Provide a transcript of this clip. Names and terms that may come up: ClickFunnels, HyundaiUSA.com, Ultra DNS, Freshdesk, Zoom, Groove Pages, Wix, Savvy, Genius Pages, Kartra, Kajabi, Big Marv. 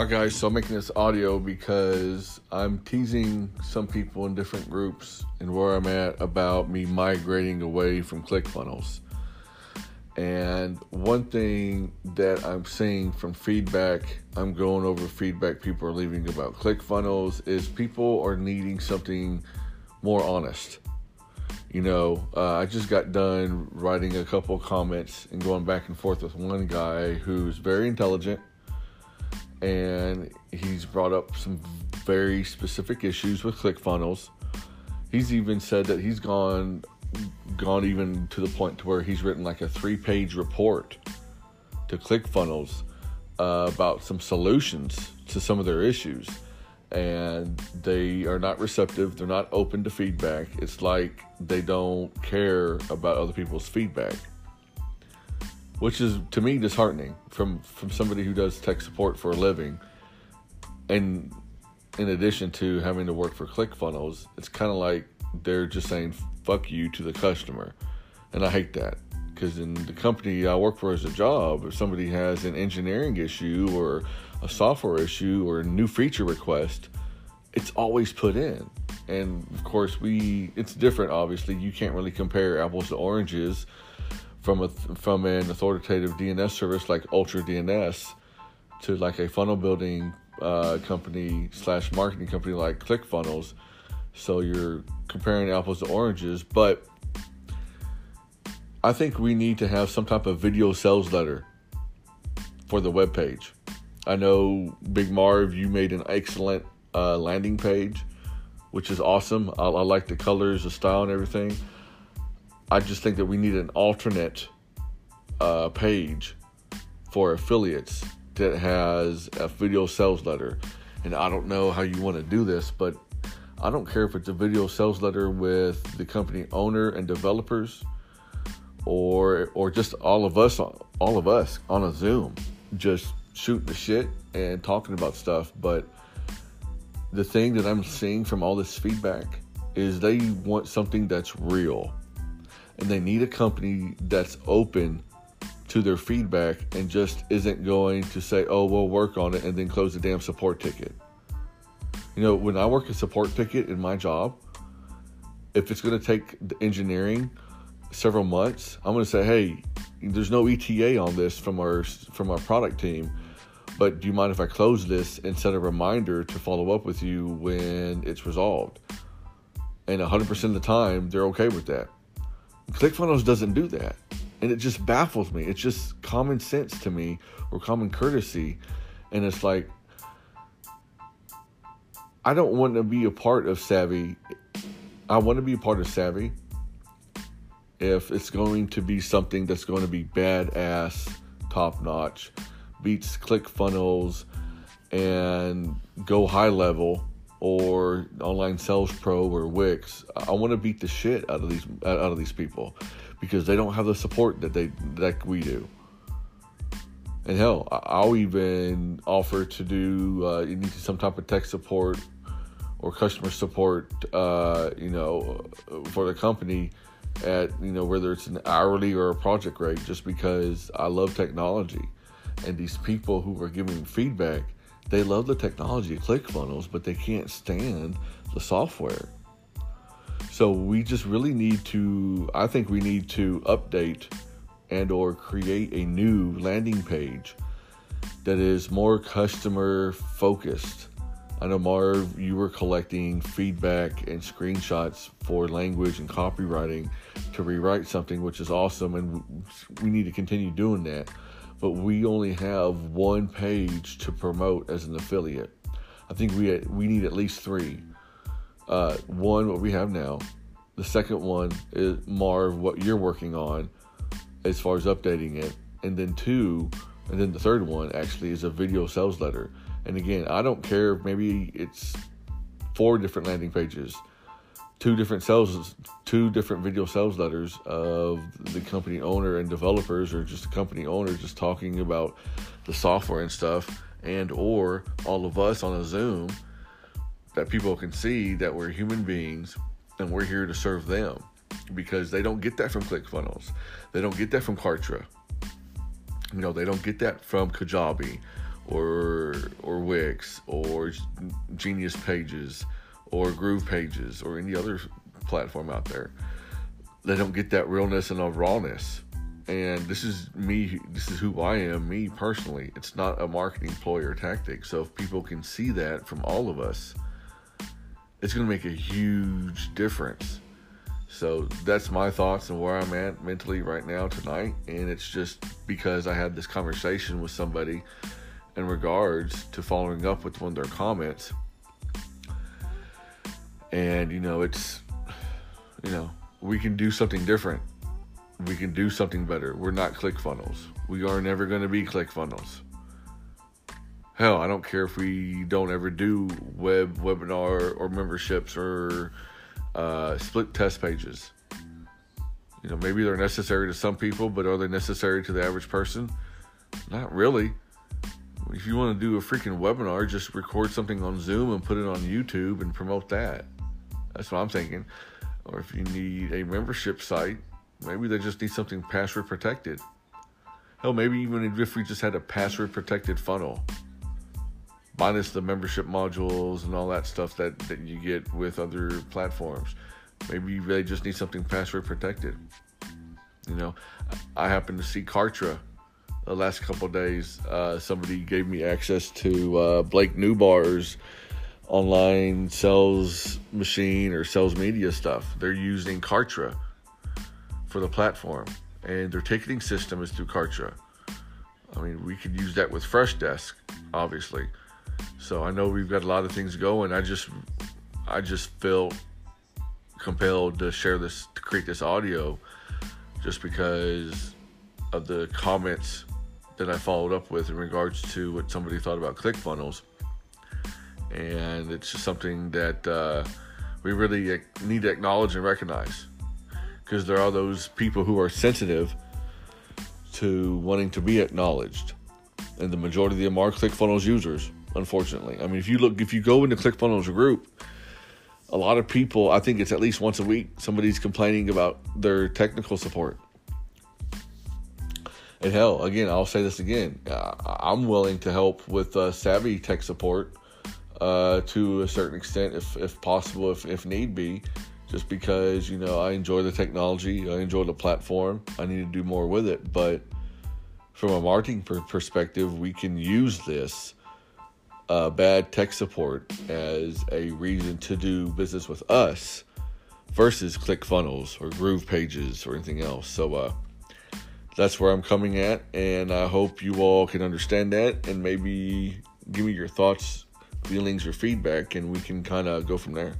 All right, guys, so I'm making this audio because I'm teasing some people in different groups and where I'm at about me migrating away from ClickFunnels. And one thing that I'm seeing from feedback, I'm going over feedback people are leaving about ClickFunnels, is people are needing something more honest. You know, I just got done writing a couple of comments and going back and forth with one guy who's very intelligent. And he's brought up some very specific issues with ClickFunnels. He's even said that he's gone even to the point to where he's written like a 3-page report to ClickFunnels about some solutions to some of their issues. And they are not receptive. They're not open to feedback. It's like they don't care about other people's feedback, which is, to me, disheartening from somebody who does tech support for a living. And in addition to having to work for ClickFunnels, it's kind of like they're just saying, fuck you to the customer. And I hate that, because in the company I work for as a job, if somebody has an engineering issue or a software issue or a new feature request, it's always put in. And of course, it's different, obviously. You can't really compare apples to oranges from an authoritative DNS service like Ultra DNS to like a funnel building company / marketing company like ClickFunnels. So you're comparing apples to oranges, but I think we need to have some type of video sales letter for the web page. I know, Big Marv, you made an excellent landing page, which is awesome. I like the colors, the style, and everything. I just think that we need an alternate page for affiliates that has a video sales letter. And I don't know how you want to do this, but I don't care if it's a video sales letter with the company owner and developers or just all of us on a Zoom, just shooting the shit and talking about stuff. But the thing that I'm seeing from all this feedback is they want something that's real. And they need a company that's open to their feedback and just isn't going to say, oh, we'll work on it, and then close the damn support ticket. You know, when I work a support ticket in my job, if it's going to take the engineering several months, I'm going to say, hey, there's no ETA on this from our product team, but do you mind if I close this and set a reminder to follow up with you when it's resolved? And 100% of the time, they're okay with that. ClickFunnels doesn't do that, and it just baffles me. It's just common sense to me, or common courtesy, and it's like, I don't want to be a part of Savvy. I want to be a part of Savvy if it's going to be something that's going to be badass, top-notch, beats ClickFunnels, and go high-level, or Online Sales Pro or Wix. I want to beat the shit out of these people, because they don't have the support that they like we do. And hell, I'll even offer to do you need some type of tech support or customer support, for the company at whether it's an hourly or a project rate, just because I love technology, and these people who are giving feedback, they love the technology of ClickFunnels, but they can't stand the software. So we just really need to, I think we need to update and or create a new landing page that is more customer focused. I know, Marv, you were collecting feedback and screenshots for language and copywriting to rewrite something, which is awesome, and we need to continue doing that. But we only have one page to promote as an affiliate. I think we need at least three. One, what we have now. The second one is, Marv, what you're working on as far as updating it. And then two, and then the third one actually is a video sales letter. And again, I don't care if maybe it's 4 different landing pages, 2 different video sales letters of the company owner and developers, or just the company owner just talking about the software and stuff, and or all of us on a Zoom, that people can see that we're human beings and we're here to serve them, because they don't get that from ClickFunnels. They don't get that from Kartra. They don't get that from Kajabi or Wix or Genius Pages or Groove Pages or any other platform out there. They don't get that realness and rawness. And this is me. This is who I am, me personally. It's not a marketing ploy or tactic. So if people can see that from all of us, it's going to make a huge difference. So that's my thoughts and where I'm at mentally right now tonight. And it's just because I had this conversation with somebody in regards to following up with one of their comments. And, we can do something different. We can do something better. We're not ClickFunnels. We are never going to be ClickFunnels. Hell, I don't care if we don't ever do webinar or memberships or split test pages. Maybe they're necessary to some people, but are they necessary to the average person? Not really. If you want to do a freaking webinar, just record something on Zoom and put it on YouTube and promote that. That's what I'm thinking. Or if you need a membership site, maybe they just need something password protected. Hell, maybe even if we just had a password protected funnel, minus the membership modules and all that stuff that you get with other platforms. Maybe they just need something password protected. I happened to see Kartra the last couple of days. Somebody gave me access to Blake Newbar's online sales machine or sales media stuff. They're using Kartra for the platform, and their ticketing system is through Kartra. I mean, we could use that with Freshdesk, obviously. So I know we've got a lot of things going. I just feel compelled to share this, to create this audio, just because of the comments that I followed up with in regards to what somebody thought about ClickFunnels. And it's just something that we really need to acknowledge and recognize, because there are those people who are sensitive to wanting to be acknowledged. And the majority of them are ClickFunnels users, unfortunately. I mean, if you go into ClickFunnels group, a lot of people, I think it's at least once a week, somebody's complaining about their technical support. And hell, again, I'll say this again. I'm willing to help with Savvy tech support to a certain extent, if possible, if need be. Just because, I enjoy the technology, I enjoy the platform, I need to do more with it. But from a marketing perspective, we can use this bad tech support as a reason to do business with us versus ClickFunnels or Groove Pages or anything else. So that's where I'm coming at, and I hope you all can understand that, and maybe give me your thoughts, feelings, or feedback, and we can kind of go from there.